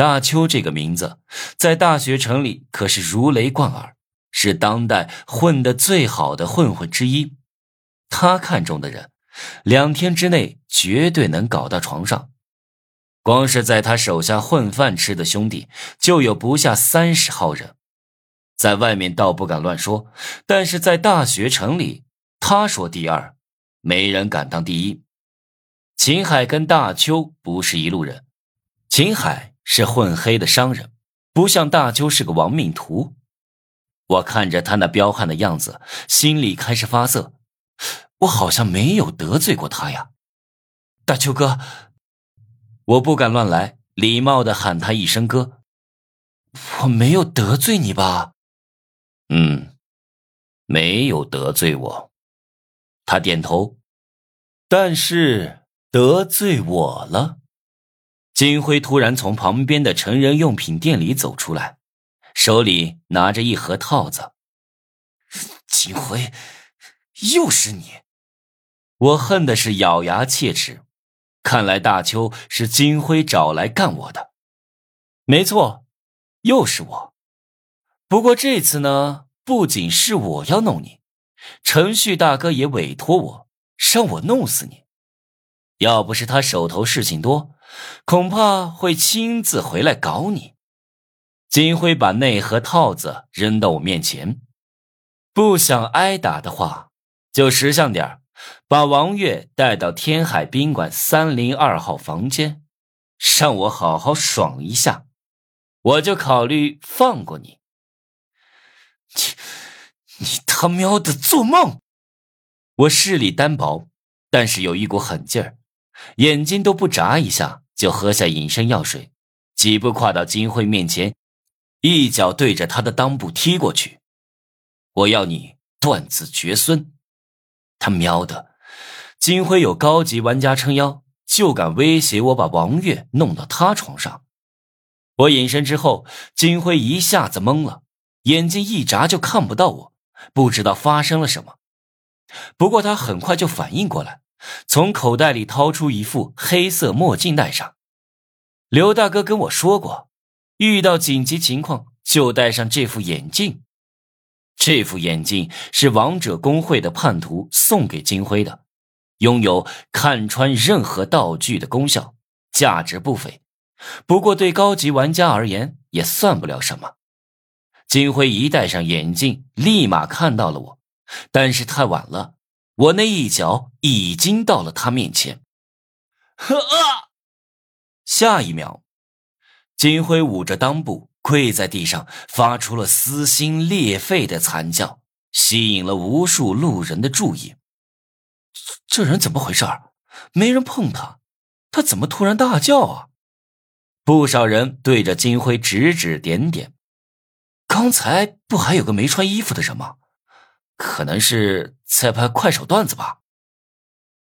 大邱这个名字在大学城里可是如雷贯耳，是当代混得最好的混混之一。他看中的人，2天之内绝对能搞到床上。光是在他手下混饭吃的兄弟就有不下30号人。在外面倒不敢乱说，但是在大学城里，他说第二，没人敢当第一。秦海跟大邱不是一路人，秦海是混黑的商人，不像大邱是个亡命徒。我看着他那彪悍的样子，心里开始发涩，我好像没有得罪过他呀。大邱哥，我不敢乱来，礼貌地喊他一声哥。我没有得罪你吧？没有得罪我。他点头。但是得罪我了。金辉突然从旁边的成人用品店里走出来，手里拿着一盒套子。金辉，又是你！我恨的是咬牙切齿，看来大邱是金辉找来干我的。没错，又是我。不过这次呢，不仅是我要弄你，程旭大哥也委托我，让我弄死你。要不是他手头事情多，恐怕会亲自回来搞你。金辉把那盒套子扔到我面前，不想挨打的话，就识相点儿，把王月带到天海宾馆302号房间，让我好好爽一下，我就考虑放过你。你他喵的做梦！我视力单薄，但是有一股狠劲儿，眼睛都不眨一下就喝下隐身药水，几步跨到金辉面前，一脚对着他的裆部踢过去。我要你断子绝孙！他喵的，金辉有高级玩家撑腰，就敢威胁我把王月弄到他床上。我隐身之后，金辉一下子懵了，眼睛一眨就看不到我，不知道发生了什么。不过他很快就反应过来，从口袋里掏出一副黑色墨镜戴上。刘大哥跟我说过，遇到紧急情况就戴上这副眼镜。这副眼镜是王者公会的叛徒送给金辉的，拥有看穿任何道具的功效，价值不菲。不过对高级玩家而言也算不了什么。金辉一戴上眼镜立马看到了我，但是太晚了，我那一脚已经到了他面前。下一秒，金辉捂着裆部跪在地上，发出了撕心裂肺的惨叫，吸引了无数路人的注意。这人怎么回事？没人碰他，他怎么突然大叫啊？不少人对着金辉指指点点。刚才不还有个没穿衣服的人吗？可能是在拍快手段子吧。